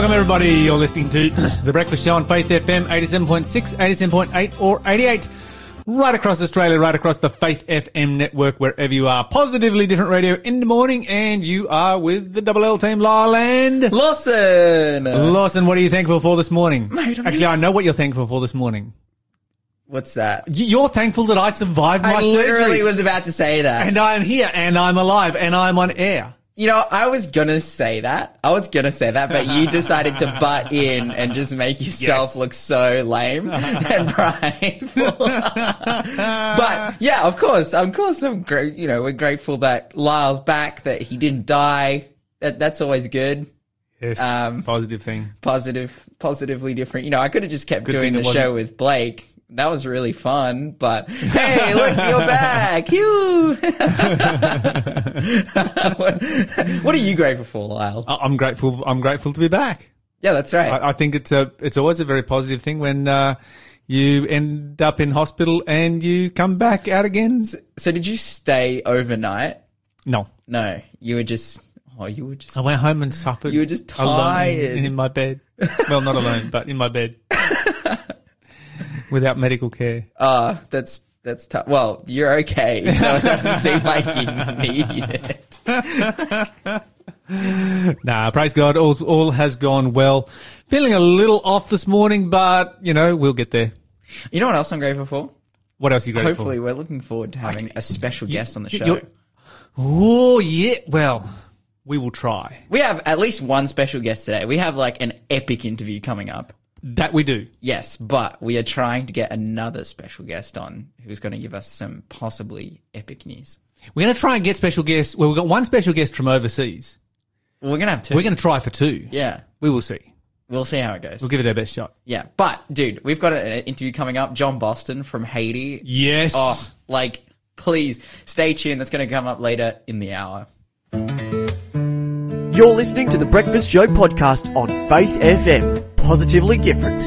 Welcome everybody, you're listening to The Breakfast Show on Faith FM 87.6, 87.8 or 88, right across Australia, right across the Faith FM network, wherever you are. Positively Different Radio in the morning, and you are with the Double L team, Lawland. Lawson! Lawson, what are you thankful for this morning? Mate, I know what you're thankful for this morning. What's that? You're thankful that I survived my surgery. I literally was about to say that. And I'm here, and I'm alive, and I'm on air. You know, I was going to say that, but you decided to butt in and just make yourself look so lame and prideful. But yeah, of course, I'm great. You know, we're grateful that Lyle's back, that he didn't die. That's always good. Yes. Positive thing. Positively different. You know, I could have just kept doing the show with Blake. That was really fun, but hey, look, you're back. What are you grateful for, Lyle? I'm grateful to be back. Yeah, that's right. I think it's always a very positive thing when you end up in hospital and you come back out again. So did you stay overnight? No. You were just I went home and suffered. You were just tired. Alone and in my bed. Well, not alone, but in my bed. Without medical care. That's tough. Well, you're okay, so it doesn't seem like you need it. Nah, praise God, all has gone well. Feeling a little off this morning, but, you know, we'll get there. You know what else I'm grateful for? What else are you grateful for? Hopefully we're looking forward to having a special guest on the show. Oh, yeah, well... we will try. We have at least one special guest today. We have like an epic interview coming up. That we do. Yes, but we are trying to get another special guest on who's going to give us some possibly epic news. We're going to try and get special guests. Well, we've got one special guest from overseas. We're going to have two. We're going to try for two. Yeah. We will see. We'll see how it goes. We'll give it our best shot. Yeah. But, dude, we've got an interview coming up. John Boston from Haiti. Yes. Oh, like, please stay tuned. That's going to come up later in the hour. You're listening to The Breakfast Show podcast on Faith FM. Positively different.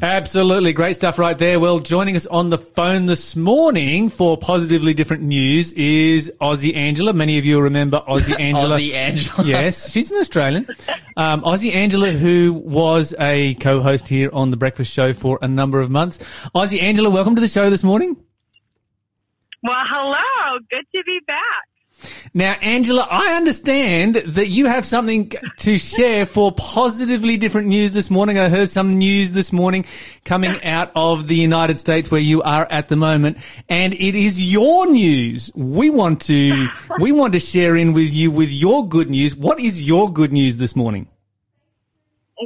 Absolutely. Great stuff right there. Well, joining us on the phone this morning for Positively Different News is Aussie Angela. Many of you remember Aussie Angela. Aussie Angela. Yes, she's an Australian. Aussie Angela, who was a co-host here on The Breakfast Show for a number of months. Aussie Angela, welcome to the show this morning. Well, hello. Good to be back. Now, Angela, I understand that you have something to share for Positively Different News this morning. I heard some news this morning coming out of the United States where you are at the moment, and it is your news. We want to share in with you with your good news. What is your good news this morning?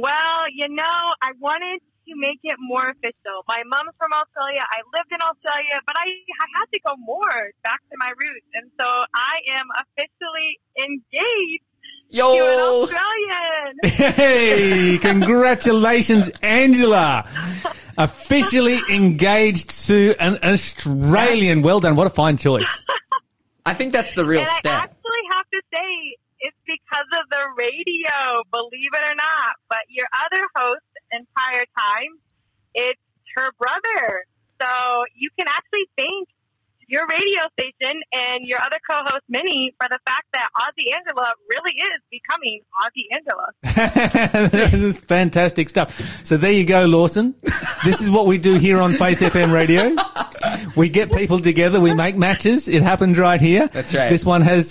Well, you know, I wanted to make it more official. My mom's from Australia. I lived in Australia, but I had to go more back to my roots. And so I am officially engaged to an Australian. Hey, congratulations, Angela. Officially engaged to an Australian. Well done. What a fine choice. I think that's the real step. I actually have to say it's because of the radio, believe it or not. But your other host entire time, it's her brother. So you can actually thank your radio station and your other co-host, Minnie, for the fact that Aussie Angela really is becoming Aussie Angela. This is fantastic stuff. So there you go, Lawson. This is what we do here on Faith FM Radio. We get people together. We make matches. It happened right here. That's right. This one has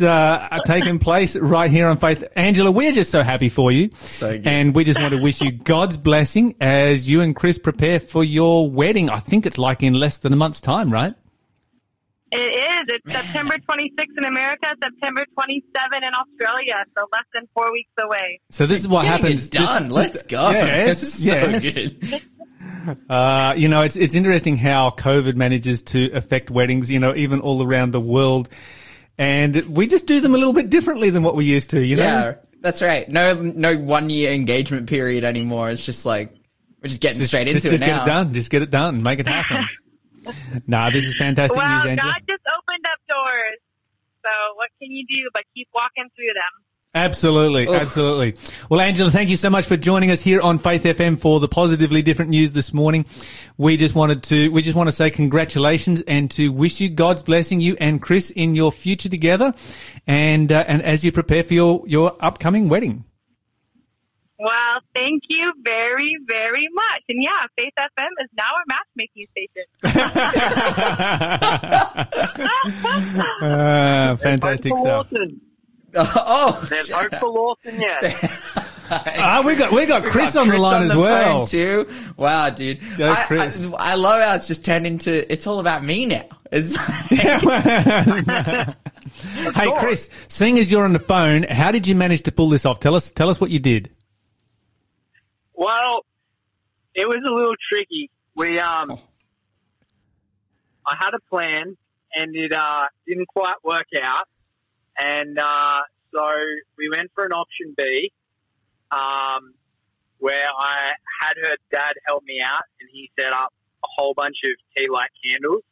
taken place right here on Faith. Angela, we're just so happy for you. So good. And we just want to wish you God's blessing as you and Chris prepare for your wedding. I think it's like in less than a month's time, right? It is. It's September 26th in America, September 27th in Australia, so less than 4 weeks away. So this is what happens. Done. Let's go. Yes. So good. You know, it's interesting how COVID manages to affect weddings, you know, even all around the world. And we just do them a little bit differently than what we used to, you know? Yeah, that's right. No 1 year engagement period anymore. It's just like, we're just getting straight into it now. Just get it done. Just get it done. Make it happen. Nah, this is fantastic news, Angela. God just opened up doors. So what can you do but keep walking through them? Absolutely, absolutely. Well, Angela, thank you so much for joining us here on Faith FM for the Positively Different News this morning. We just want to say congratulations and to wish you God's blessing, you and Chris, in your future together, and as you prepare for your upcoming wedding. Well, thank you very, very much. And yeah, Faith FM is now our matchmaking station. Fantastic stuff. Oh, there's hope for Lawson yet. We got Chris on the line as well too. Wow, dude! Go, Chris. I love how it's just turned into it's all about me now. Hey, Chris, seeing as you're on the phone, how did you manage to pull this off? Tell us what you did. Well, it was a little tricky. I had a plan and it didn't quite work out, and so we went for an option B. Where I had her dad help me out, and he set up a whole bunch of tea light candles,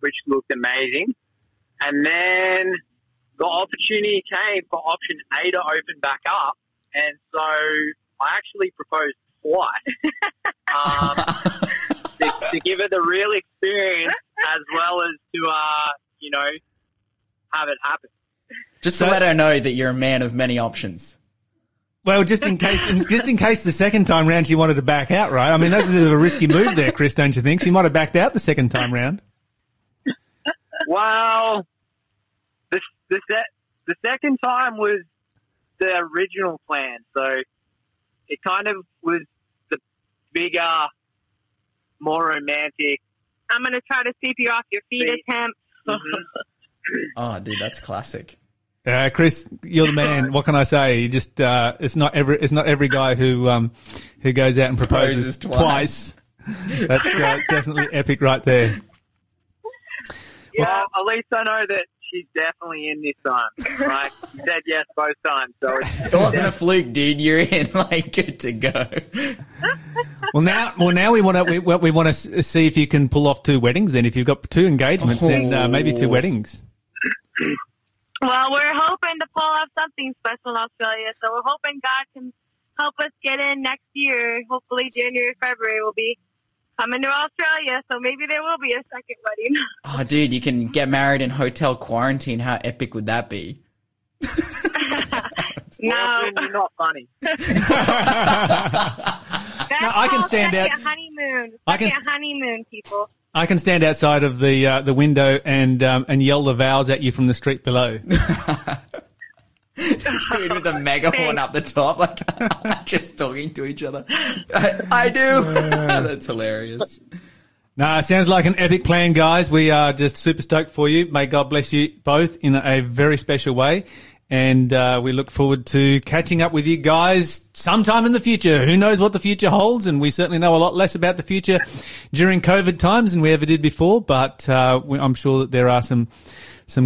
which looked amazing. And then the opportunity came for option A to open back up, and so I actually proposed twice to give her the real experience as well as to, have it happen. Just to let her know that you're a man of many options. Well, just in case the second time round she wanted to back out, right? I mean, that's a bit of a risky move there, Chris, don't you think? She might have backed out the second time round. Well, the second time was the original plan, so it kind of was the bigger, more romantic. I'm going to try to sweep you off your feet attempt. Mm-hmm. Oh, dude, that's classic. Chris, you're the man. What can I say? You just it's not every guy who goes out and proposes twice. That's definitely epic right there. Yeah, well, at least I know that she's definitely in this time. Right? She said yes both times, so it wasn't a fluke, dude. You're in, like, good to go. Well, now we want to see if you can pull off two weddings. Then, if you've got two engagements, then maybe two weddings. Well, we're hoping to pull off something special in Australia, so we're hoping God can help us get in next year. Hopefully January, February will be coming to Australia, so maybe there will be a second wedding. Oh, dude, you can get married in hotel quarantine. How epic would that be? No. You're not funny. No, I can stand out. Honeymoon. Second honeymoon, people. I can stand outside of the window and yell the vows at you from the street below. Dude, with a megaphone up the top, like just talking to each other. I do. That's hilarious. Nah, sounds like an epic plan, guys. We are just super stoked for you. May God bless you both in a very special way. And we look forward to catching up with you guys sometime in the future. Who knows what the future holds, and we certainly know a lot less about the future during COVID times than we ever did before, but I'm sure that there are some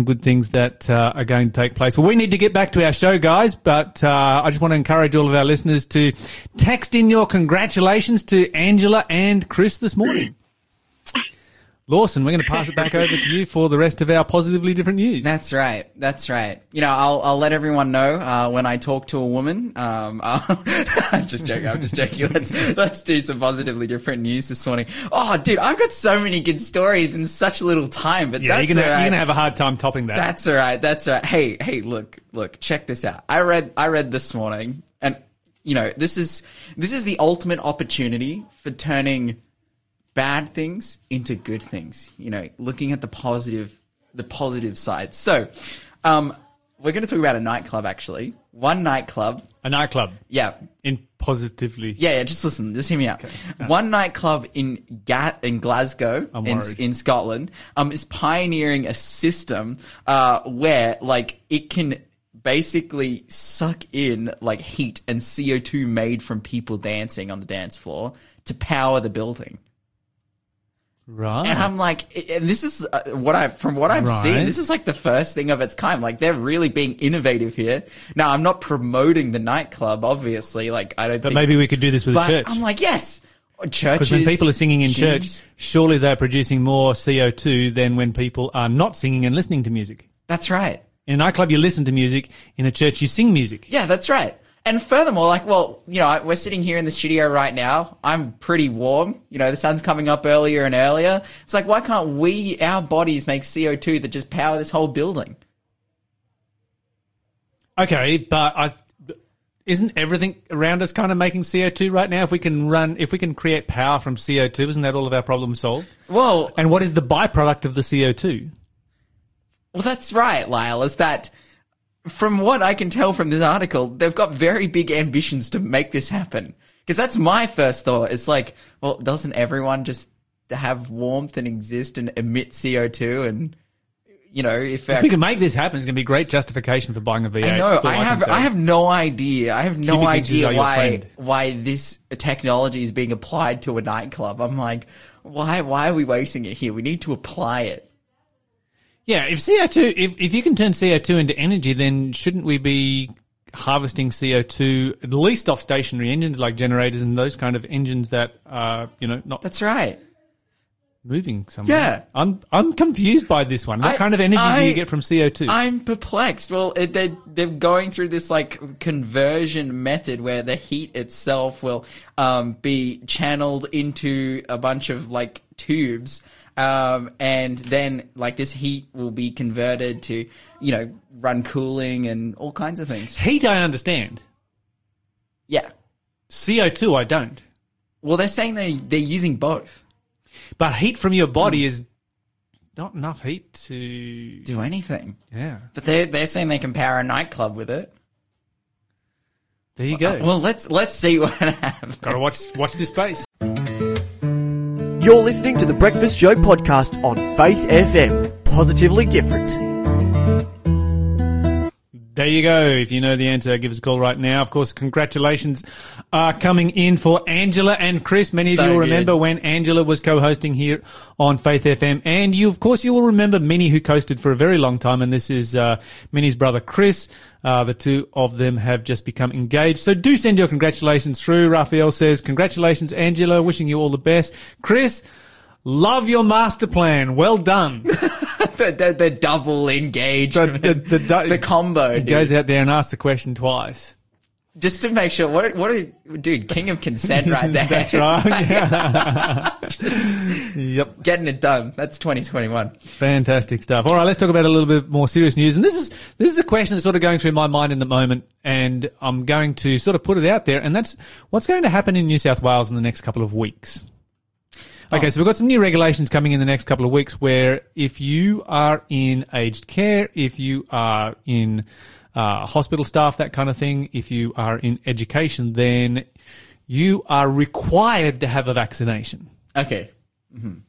good things that are going to take place. Well, we need to get back to our show, guys, but I just want to encourage all of our listeners to text in your congratulations to Angela and Chris this morning. Lawson, we're going to pass it back over to you for the rest of our positively different news. That's right. You know, I'll let everyone know when I talk to a woman. I'm just joking. Let's do some positively different news this morning. Oh, dude, I've got so many good stories in such little time, but yeah, that's all right. You're going to have a hard time topping that. That's all right. Hey, look, check this out. I read this morning, and you know, this is the ultimate opportunity for turning bad things into good things, you know, looking at the positive side. So, we're going to talk about a nightclub, actually. One nightclub. A nightclub. Yeah. In positively. Yeah. Just listen. Just hear me out. Okay. No. One nightclub in Glasgow, in Scotland, is pioneering a system, where, like, it can basically suck in, like, heat and CO2 made from people dancing on the dance floor to power the building. Right. And I'm like, and this is from what I've seen, this is like the first thing of its kind. Like, they're really being innovative here. Now, I'm not promoting the nightclub, obviously. Like, I don't think. But maybe we could do this with a church. I'm like, yes. Churches. Because when people are singing in church, surely they're producing more CO2 than when people are not singing and listening to music. That's right. In a nightclub, you listen to music. In a church, you sing music. Yeah, that's right. And furthermore, like, well, you know, we're sitting here in the studio right now. I'm pretty warm. You know, the sun's coming up earlier and earlier. It's like, why can't our bodies make CO2 that just power this whole building? Okay, but Isn't everything around us kind of making CO2 right now? If we can create power from CO2, isn't that all of our problems solved? Well, and what is the byproduct of the CO2? Well, that's right, Lyle, is that from what I can tell from this article, they've got very big ambitions to make this happen. Because that's my first thought. It's like, well, doesn't everyone just have warmth and exist and emit CO2 and... You know, if we can make this happen, it's going to be great justification for buying a V8. I know. I have no idea. I have no idea why this technology is being applied to a nightclub. I'm like, why are we wasting it here? We need to apply it. Yeah, if CO2, if you can turn CO2 into energy, then shouldn't we be harvesting CO2 at least off stationary engines like generators and those kind of engines that are, you know, not. That's right. Moving somewhere. Yeah. I'm confused by this one. What kind of energy do you get from CO2? I'm perplexed. Well, they're going through this like conversion method where the heat itself will be channeled into a bunch of like tubes and then like this heat will be converted to, you know, run cooling and all kinds of things. Heat I understand. Yeah. CO2 I don't. Well, they're saying they're using both. But heat from your body is not enough heat to... do anything. Yeah. But they're saying they can power a nightclub with it. There you go. Well, let's see what happens. Gotta watch this space. You're listening to The Breakfast Show podcast on Faith FM. Positively different. There you go. If you know the answer, give us a call right now. Of course, congratulations are coming in for Angela and Chris. Many of you will remember when Angela was co-hosting here on Faith FM. And you will remember Minnie, who co-hosted for a very long time. And this is Minnie's brother, Chris. The two of them have just become engaged. So do send your congratulations through. Raphael says, congratulations, Angela. Wishing you all the best. Chris, love your master plan. Well done. The double engagement, the combo. He goes out there and asks the question twice, just to make sure. Dude, king of consent right there. That's right. Yeah. Yep, getting it done. That's 2021. Fantastic stuff. All right, let's talk about a little bit more serious news. And this is a question that's sort of going through my mind in the moment, and I'm going to sort of put it out there. And that's what's going to happen in New South Wales in the next couple of weeks. Okay, so we've got some new regulations coming in the next couple of weeks where if you are in aged care, if you are in hospital staff, that kind of thing, if you are in education, then you are required to have a vaccination. Okay. Mm-hmm.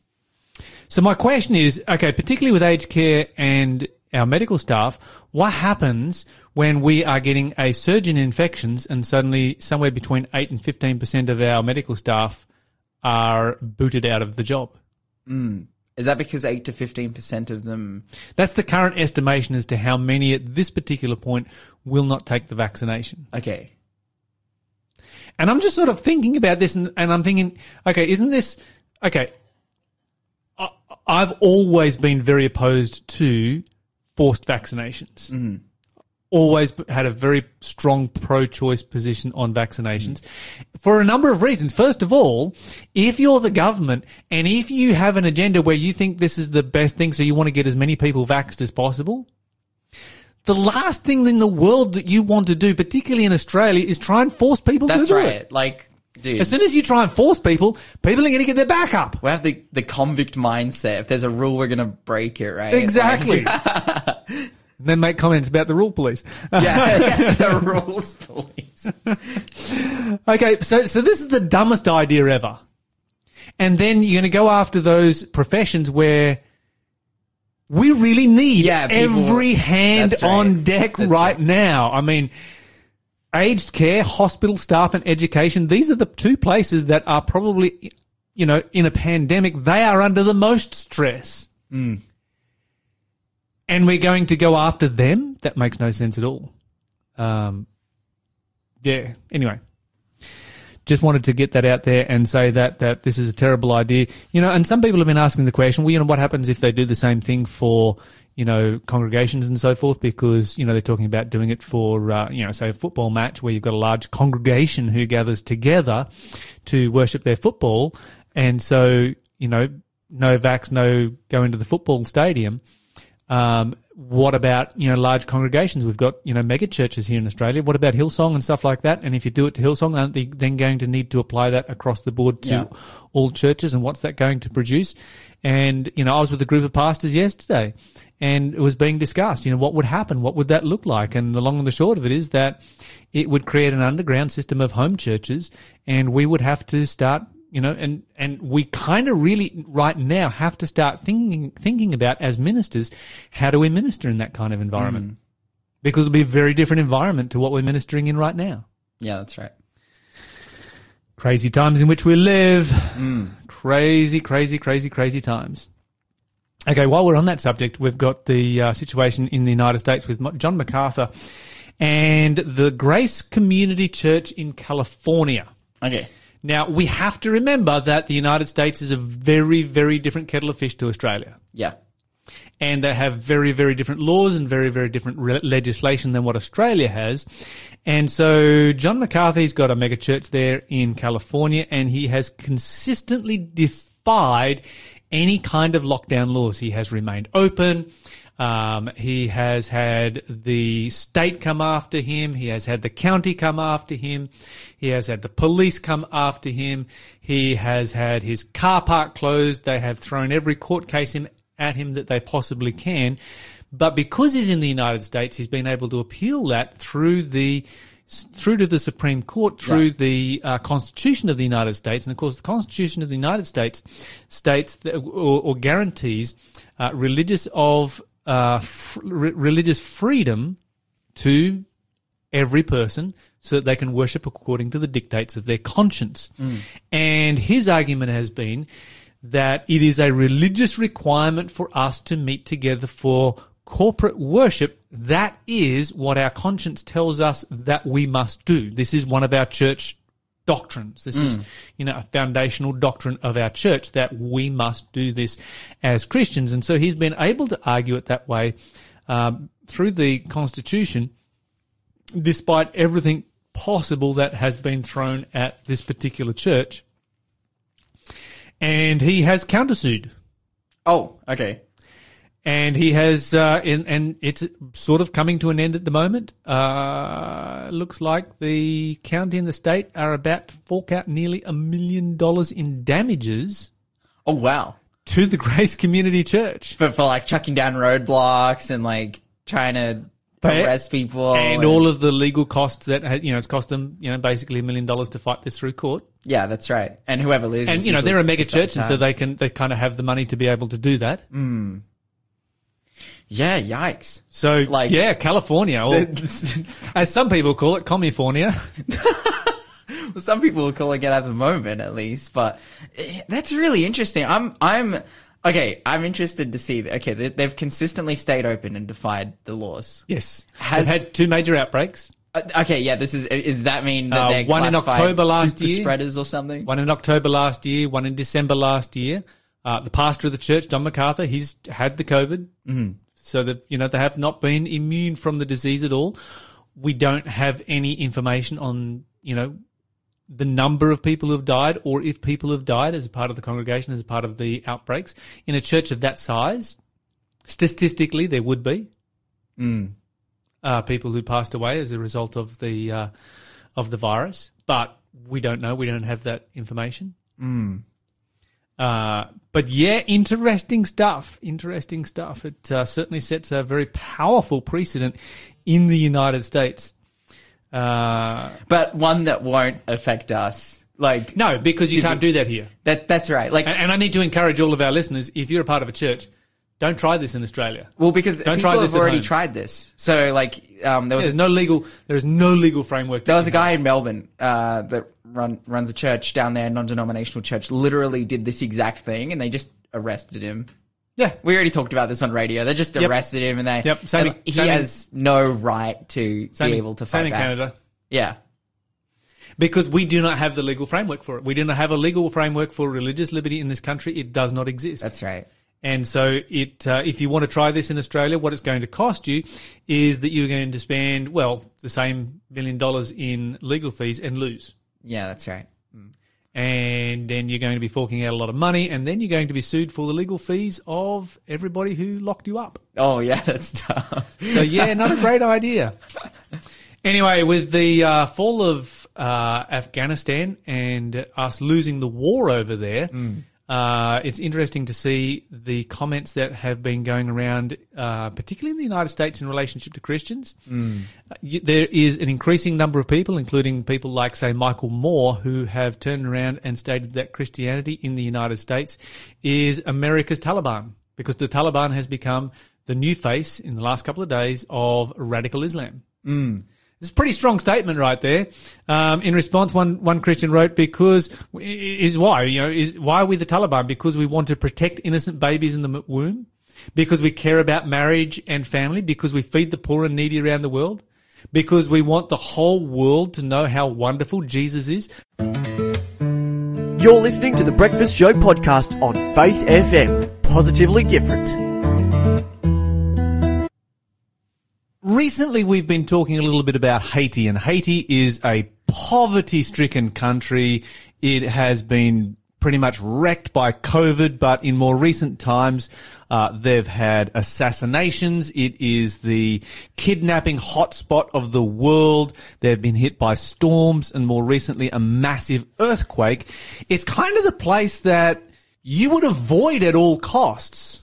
So my question is, okay, particularly with aged care and our medical staff, what happens when we are getting a surge in infections and suddenly somewhere between 8 and 15% of our medical staff are booted out of the job? Mm. Is that because 8 to 15% of them... That's the current estimation as to how many at this particular point will not take the vaccination. Okay. And I'm just sort of thinking about this and I'm thinking, okay, isn't this... Okay, I've always been very opposed to forced vaccinations. Mm-hmm. Always had a very strong pro-choice position on vaccinations for a number of reasons. First of all, if you're the government and if you have an agenda where you think this is the best thing, so you want to get as many people vaxxed as possible, the last thing in the world that you want to do, particularly in Australia, is try and force people to do it. That's right. Like, dude. As soon as you try and force people, people are going to get their back up. We have the convict mindset. If there's a rule, we're going to break it, right? Exactly. Like, and then make comments about the rule police. Yeah, the rules police. Okay, so this is the dumbest idea ever. And then you're going to go after those professions where we really need every hand on deck right now. I mean, aged care, hospital staff and education, these are the two places that are probably, you know, in a pandemic, they are under the most stress. Mm. And we're going to go after them? That makes no sense at all. Yeah, anyway. Just wanted to get that out there and say that this is a terrible idea. You know, and some people have been asking the question, well, you know, what happens if they do the same thing for, you know, congregations and so forth? Because, you know, they're talking about doing it for, you know, say a football match where you've got a large congregation who gathers together to worship their football. And so, you know, no vax, no go into the football stadium. What about, you know, large congregations? We've got, you know, mega churches here in Australia. What about Hillsong and stuff like that? And if you do it to Hillsong, aren't they then going to need to apply that across the board to all churches? And what's that going to produce? And, you know, I was with a group of pastors yesterday and it was being discussed, you know, what would happen? What would that look like? And the long and the short of it is that it would create an underground system of home churches, and we would have to start, you know, and we kind of really right now have to start thinking about, as ministers, how do we minister in that kind of environment? Because it'll be a very different environment to what we're ministering in right now. Yeah, that's right. Crazy times in which we live. Crazy, crazy, crazy, crazy times. Okay, while we're on that subject, we've got the situation in the United States with John MacArthur and the Grace Community Church in California. Okay. Now, we have to remember that the United States is a very, very different kettle of fish to Australia. Yeah. And they have very, very different laws and very, very different legislation than what Australia has. And so John MacArthur, he's got a mega church there in California, and he has consistently defied any kind of lockdown laws. He has remained open. He has had the state come after him. He has had the county come after him. He has had the police come after him. He has had his car park closed. They have thrown every court case at him that they possibly can. But because he's in the United States, he's been able to appeal that through to the Supreme Court, through the Constitution of the United States. And, of course, the Constitution of the United States states that, or guarantees religious freedom to every person so that they can worship according to the dictates of their conscience. And his argument has been that it is a religious requirement for us to meet together for corporate worship. That is what our conscience tells us that we must do. This is one of our church doctrines. This is, you know, a foundational doctrine of our church, that we must do this as Christians. And so he's been able to argue it that way through the Constitution, despite everything possible that has been thrown at this particular church. And he has countersued. Oh, okay. And he has, and it's sort of coming to an end at the moment. Looks like the county and the state are about to fork out nearly $1 million in damages. Oh, wow. To the Grace Community Church. But for like chucking down roadblocks and like trying to arrest people. And all of the legal costs that, you know, it's cost them, you know, basically $1 million to fight this through court. Yeah, that's right. And whoever loses. And, you know, they're a mega church, and so they kind of have the money to be able to do that. Mm. Yeah, yikes. So, like, yeah, California, or as some people call it, Comifornia. Well, some people are calling it at the moment, at least, but that's really interesting. I'm interested to see. Okay, they've consistently stayed open and defied the laws. Yes. They've had two major outbreaks. Okay, yeah, does that mean that they're one in October last year, spreaders or something? One in October last year, one in December last year. The pastor of the church, John MacArthur, he's had the COVID. Mm-hmm. So that, you know, they have not been immune from the disease at all. We don't have any information on, you know, the number of people who have died, or if people have died as a part of the congregation, as a part of the outbreaks. In a church of that size, statistically, there would be people who passed away as a result of the virus, but we don't know. We don't have that information. But yeah, interesting stuff. It certainly sets a very powerful precedent in the United States. But one that won't affect us. Like, no, because you can't do that here. That's right. Like, and I need to encourage all of our listeners, if you're a part of a church, don't try this in Australia. Well, because people have already tried this. So, like, there is no legal framework. There was a guy in Melbourne that runs a church down there, non-denominational church, literally did this exact thing, and they just arrested him. Yeah, we already talked about this on radio. They just arrested him, and they he has no right to be able to fight back. Same in Canada. Yeah. Because we do not have the legal framework for it. We do not have a legal framework for religious liberty in this country. It does not exist. That's right. And so if you want to try this in Australia, what it's going to cost you is that you're going to spend, well, the same $1 million in legal fees and lose. Yeah, that's right. and then you're going to be forking out a lot of money, and then you're going to be sued for the legal fees of everybody who locked you up. Oh, yeah, that's tough. So, yeah, not a great idea. Anyway, with the fall of Afghanistan and us losing the war over there, it's interesting to see the comments that have been going around, particularly in the United States in relationship to Christians. There is an increasing number of people, including people like, say, Michael Moore, who have turned around and stated that Christianity in the United States is America's Taliban, because the Taliban has become the new face in the last couple of days of radical Islam. It's a pretty strong statement right there. In response, one Christian wrote, "Because is why, you know, is why are we the Taliban? Because we want to protect innocent babies in the womb, because we care about marriage and family, because we feed the poor and needy around the world, because we want the whole world to know how wonderful Jesus is." You're listening to the Breakfast Show podcast on Faith FM, positively different. Recently, we've been talking a little bit about Haiti, and Haiti is a poverty-stricken country. It has been pretty much wrecked by COVID, but in more recent times, they've had assassinations. It is the kidnapping hotspot of the world. They've been hit by storms and more recently a massive earthquake. It's kind of the place that you would avoid at all costs.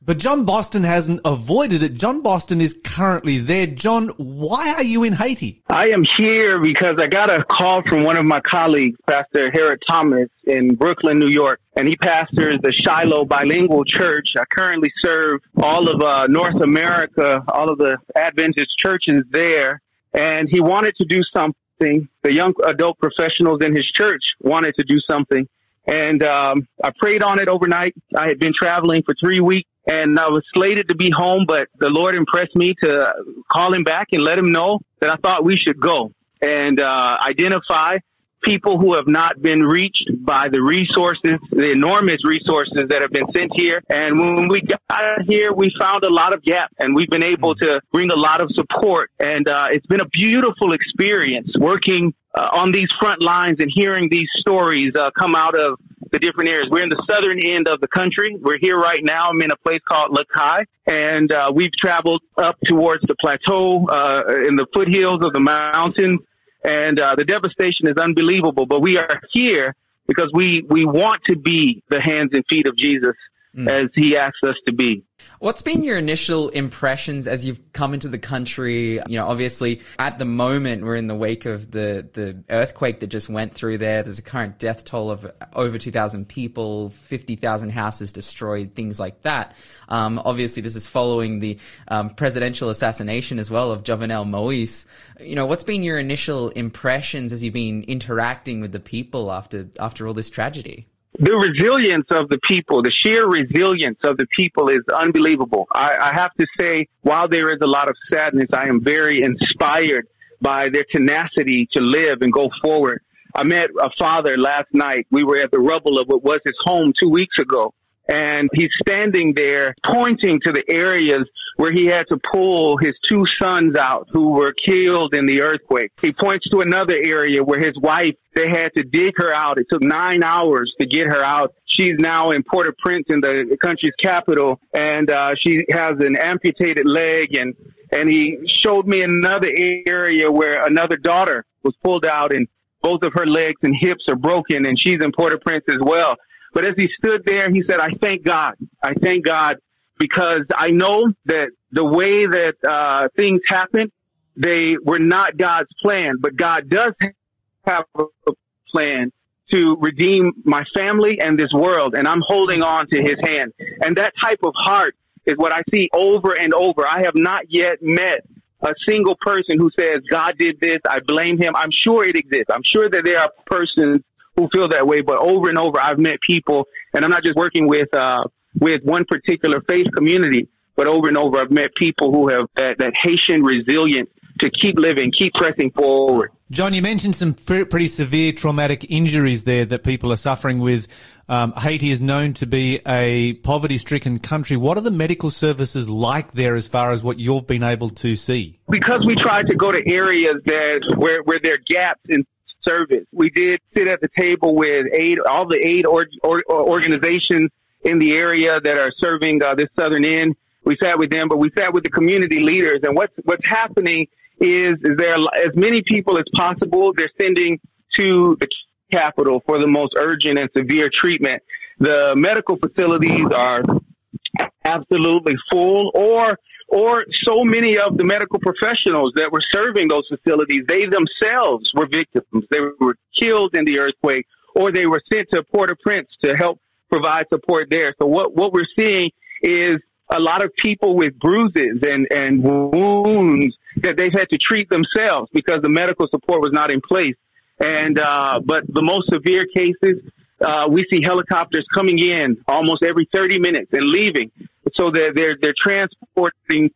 But John Boston hasn't avoided it. John Boston is currently there. John, why are you in Haiti? I am here because I got a call from one of my colleagues, Pastor Herod Thomas, in Brooklyn, New York, and he pastors the Shiloh Bilingual Church. I currently serve all of North America, all of the Adventist churches there, and he wanted to do something. The young adult professionals in his church wanted to do something, and I prayed on it overnight. I had been traveling for 3 weeks. And I was slated to be home, but the Lord impressed me to call him back and let him know that I thought we should go and identify people who have not been reached by the resources, the enormous resources that have been sent here. And when we got here, we found a lot of gaps, and we've been able to bring a lot of support. And it's been a beautiful experience working on these front lines and hearing these stories come out of the different areas. We're in the southern end of the country. We're here right now. I'm in a place called Lakai, and we've traveled up towards the plateau in the foothills of the mountains, and the devastation is unbelievable. But we are here because we want to be the hands and feet of Jesus as he asks us to be. What's been your initial impressions as you've come into the country? You know, obviously at the moment we're in the wake of the earthquake that just went through there. There's a current death toll of over 2,000 people, 50,000 houses destroyed, things like that. Obviously this is following the presidential assassination as well of Jovenel Moïse. You know, what's been your initial impressions as you've been interacting with the people after all this tragedy? The resilience of the people, the sheer resilience of the people is unbelievable. I have to say, while there is a lot of sadness, I am very inspired by their tenacity to live and go forward. I met a father last night. We were at the rubble of what was his home 2 weeks ago, and he's standing there pointing to the areas where he had to pull his two sons out who were killed in the earthquake. He points to another area where his wife, they had to dig her out. It took 9 hours to get her out. She's now in Port-au-Prince in the country's capital, and she has an amputated leg. And he showed me another area where another daughter was pulled out, and both of her legs and hips are broken, and she's in Port-au-Prince as well. But as he stood there, he said, "I thank God. I thank God, because I know that the way that things happened, they were not God's plan, but God does have a plan to redeem my family and this world, and I'm holding on to his hand." And that type of heart is what I see over and over. I have not yet met a single person who says, "God did this, I blame him." I'm sure it exists. I'm sure that there are persons who feel that way, but over and over I've met people, and I'm not just working with one particular faith community, but over and over I've met people who have that Haitian resilience to keep living, keep pressing forward. John, you mentioned some pretty severe traumatic injuries there that people are suffering with. Haiti is known to be a poverty-stricken country. What are the medical services like there as far as what you've been able to see? Because we tried to go to areas where there are gaps in service. We did sit at the table with all the aid organizations in the area that are serving this southern end. We sat with them, but we sat with the community leaders. And what's happening is there are as many people as possible they're sending to the capital for the most urgent and severe treatment. The medical facilities are absolutely full, or so many of the medical professionals that were serving those facilities, they themselves were victims. They were killed in the earthquake, or they were sent to Port-au-Prince to help provide support there. So what we're seeing is a lot of people with bruises and wounds that they've had to treat themselves because the medical support was not in place. And but the most severe cases, we see helicopters coming in almost every 30 minutes and leaving. So they're transporting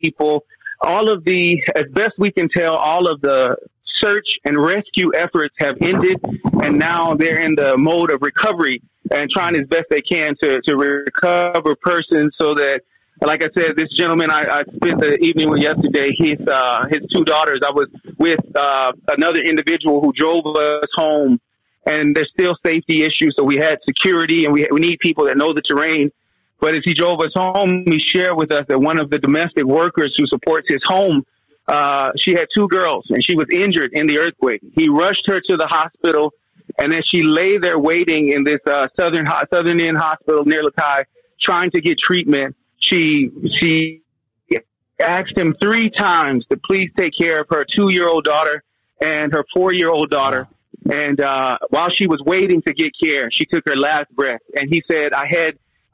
people. All of the, as best we can tell, all of the search and rescue efforts have ended, and now they're in the mode of recovery and trying as best they can to recover persons so that, like I said, this gentleman I spent the evening with yesterday, his two daughters, I was with another individual who drove us home, and there's still safety issues. So we had security, and we need people that know the terrain. But as he drove us home, he shared with us that one of the domestic workers who supports his home, she had two girls, and she was injured in the earthquake. He rushed her to the hospital, and then she lay there waiting in this southern end hospital near Lakai, trying to get treatment. She asked him three times to please take care of her 2-year-old daughter and her 4-year-old daughter. And while she was waiting to get care, she took her last breath. And he said, I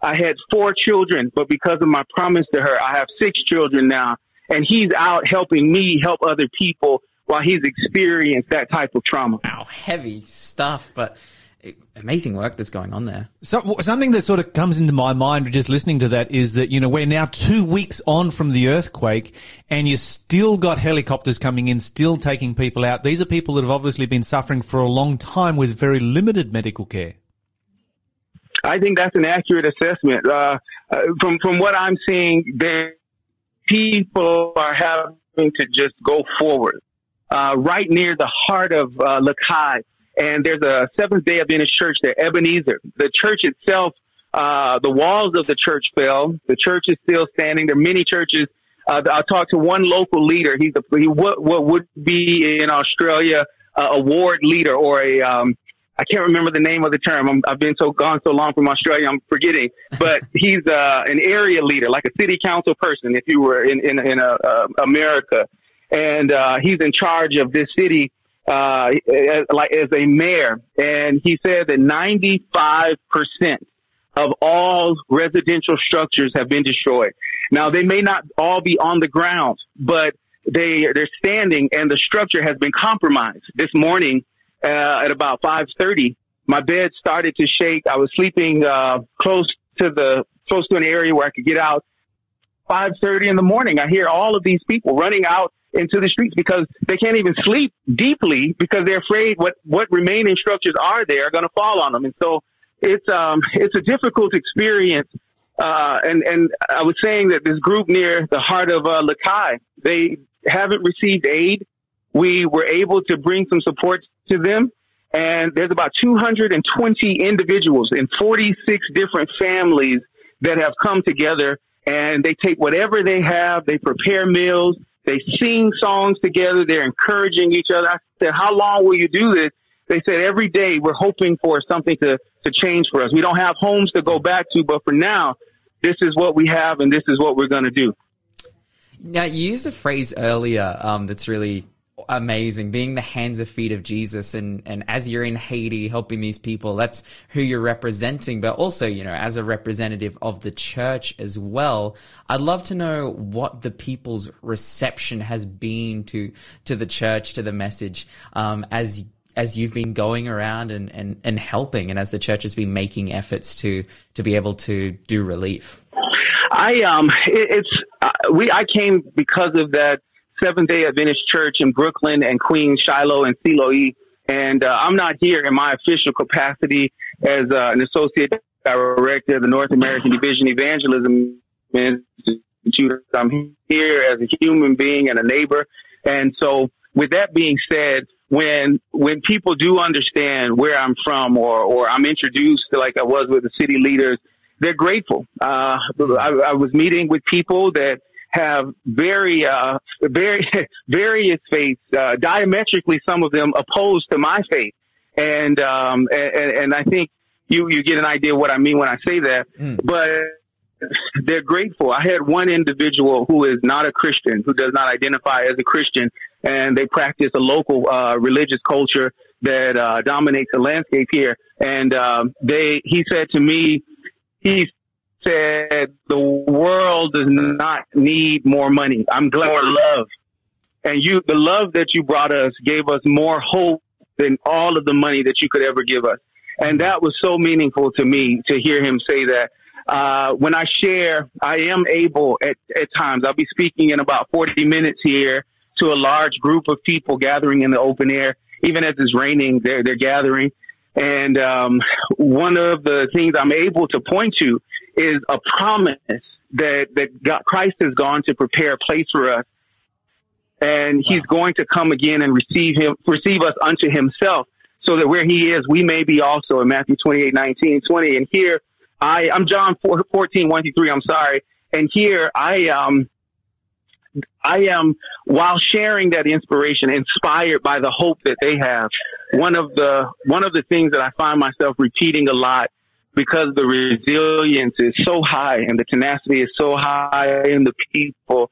had 4 children, but because of my promise to her, I have 6 children now. And he's out helping me help other people while he's experienced that type of trauma. Wow, heavy stuff, but amazing work that's going on there. So something that sort of comes into my mind just listening to that is that, you know, we're now 2 weeks on from the earthquake, and you still got helicopters coming in, still taking people out. These are people that have obviously been suffering for a long time with very limited medical care. I think that's an accurate assessment. From what I'm seeing, there people are having to just go forward. Right near the heart of Lakai, and there's a Seventh-day Adventist Church there, Ebenezer. The church itself, the walls of the church fell. The church is still standing. There are many churches. I talked to one local leader. He's what would be in Australia a ward leader, or a I can't remember the name of the term. I've been gone so long from Australia, I'm forgetting. But he's an area leader, like a city council person, if you were in America. And he's in charge of this city as a mayor. And he said that 95% of all residential structures have been destroyed. Now, they may not all be on the ground, but they're standing, and the structure has been compromised. This morning at about 5:30, my bed started to shake. I was sleeping close to an area where I could get out. 5:30 in the morning, I hear all of these people running out into the streets because they can't even sleep deeply because they're afraid what remaining structures are there are going to fall on them. And so it's a difficult experience. And I was saying that this group near the heart of Lakai, they haven't received aid. We were able to bring some support to them. And there's about 220 individuals and 46 different families that have come together, and they take whatever they have. They prepare meals. They sing songs together. They're encouraging each other. I said, how long will you do this? They said, every day we're hoping for something to change for us. We don't have homes to go back to, but for now, this is what we have, and this is what we're going to do. Now, you used a phrase earlier that's really amazing, being the hands and feet of Jesus. And as you're in Haiti helping these people, that's who you're representing, but also, you know, as a representative of the church as well. I'd love to know what the people's reception has been to the church, to the message, as you've been going around and helping, and as the church has been making efforts to be able to do relief. I came because of that Seventh-day Adventist Church in Brooklyn and Queens, Shiloh and Siloe. And I'm not here in my official capacity as an associate director of the North American Division Evangelism Institute. I'm here as a human being and a neighbor. And so with that being said, when people do understand where I'm from, or I'm introduced like I was with the city leaders, they're grateful. I was meeting with people that have very various faiths, diametrically, some of them opposed to my faith. And I think you get an idea what I mean when I say that, but they're grateful. I had one individual who is not a Christian, who does not identify as a Christian, and they practice a local religious culture that dominates the landscape here. And he said to me, he said, the world does not need more money. I'm glad more love. And the love that you brought us gave us more hope than all of the money that you could ever give us. And that was so meaningful to me to hear him say that. When I share, I am able at times. I'll be speaking in about 40 minutes here to a large group of people gathering in the open air. Even as it's raining, they're gathering. And one of the things I'm able to point to is a promise that God, Christ has gone to prepare a place for us. And he's going to come again and receive us unto himself, so that where he is, we may be also, in Matthew 28:19-20. And here, I'm John 14:1-3. I'm sorry. And here I am, while sharing that inspiration, inspired by the hope that they have. One of the things that I find myself repeating a lot, because the resilience is so high and the tenacity is so high in the people,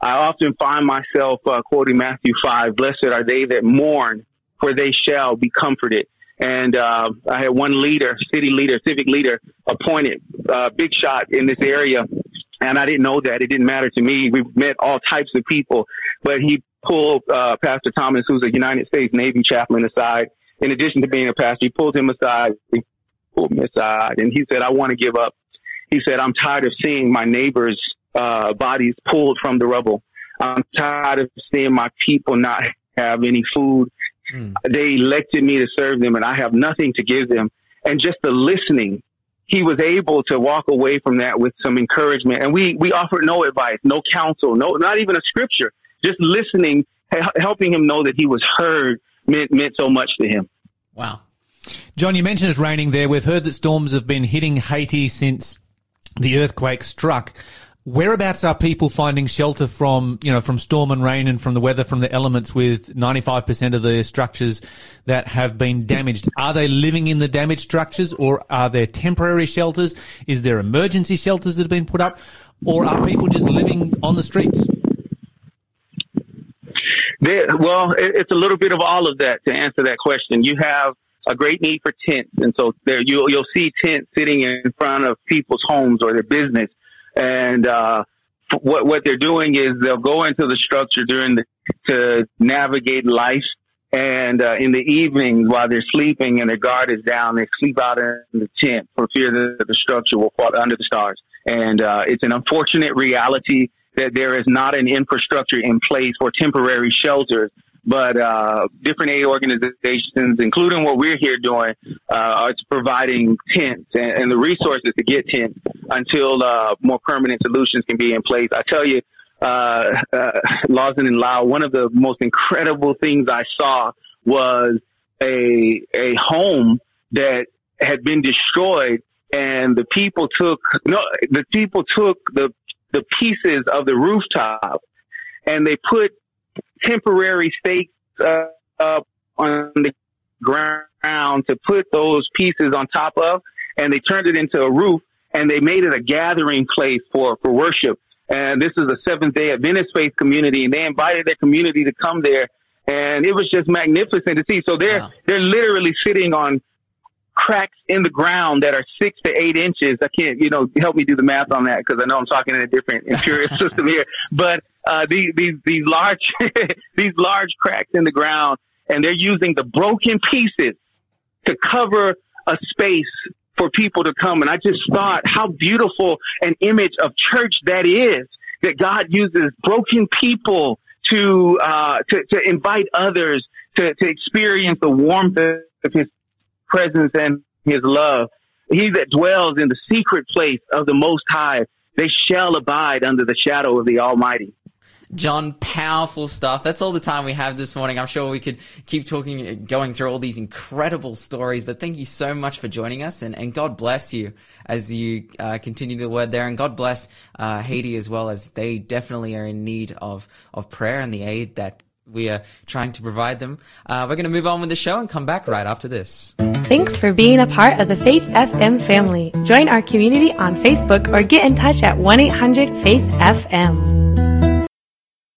I often find myself quoting Matthew 5, "Blessed are they that mourn, for they shall be comforted." And I had one civic leader appointed, big shot in this area. And I didn't know that. It didn't matter to me. We met all types of people. But he pulled Pastor Thomas, who's a United States Navy chaplain, aside. In addition to being a pastor, he pulled him aside. He pulled me aside. And he said, "I want to give up." He said, "I'm tired of seeing my neighbors' bodies pulled from the rubble. I'm tired of seeing my people not have any food. They elected me to serve them, and I have nothing to give them." And just the listening, he was able to walk away from that with some encouragement. And we offered no advice, no counsel, not even a scripture. Just listening, helping him know that he was heard meant so much to him. Wow. John, you mentioned it's raining there. We've heard that storms have been hitting Haiti since the earthquake struck. Whereabouts are people finding shelter from, from storm and rain and from the weather, from the elements, with 95% of the structures that have been damaged? Are they living in the damaged structures, or are there temporary shelters? Is there emergency shelters that have been put up, or are people just living on the streets? Well, it's a little bit of all of that to answer that question. You have a great need for tents, and so there you'll see tents sitting in front of people's homes or their business. And what they're doing is they'll go into the structure to navigate life. And in the evenings, while they're sleeping and their guard is down, they sleep out in the tent for fear that the structure will fall under the stars. And it's an unfortunate reality that there is not an infrastructure in place for temporary shelters. But different aid organizations, including what we're here doing, are providing tents and the resources to get tents until more permanent solutions can be in place. I tell you, Lawson and Lyle, one of the most incredible things I saw was a home that had been destroyed, and the people took the pieces of the rooftop, and they put temporary stakes up on the ground to put those pieces on top of, and they turned it into a roof, and they made it a gathering place for worship. And this is a Seventh-day Adventist faith community, and they invited their community to come there, and it was just magnificent to see. So they're literally sitting on cracks in the ground that are 6 to 8 inches. I can't, help me do the math on that, because I know I'm talking in a different imperial system here. But these large these large cracks in the ground, and they're using the broken pieces to cover a space for people to come. And I just thought how beautiful an image of church that is, that God uses broken people to invite others to experience the warmth of his presence and his love. He that dwells in the secret place of the Most High, they shall abide under the shadow of the Almighty. John, powerful stuff. That's all the time we have this morning. I'm sure we could keep talking, going through all these incredible stories, but thank you so much for joining us, and God bless you as you continue the word there, and God bless Haiti as well, as they definitely are in need of prayer and the aid that we are trying to provide them. We're going to move on with the show and come back right after this. Thanks for being a part of the Faith FM family. Join our community on Facebook or get in touch at 1-800-FAITH-FM.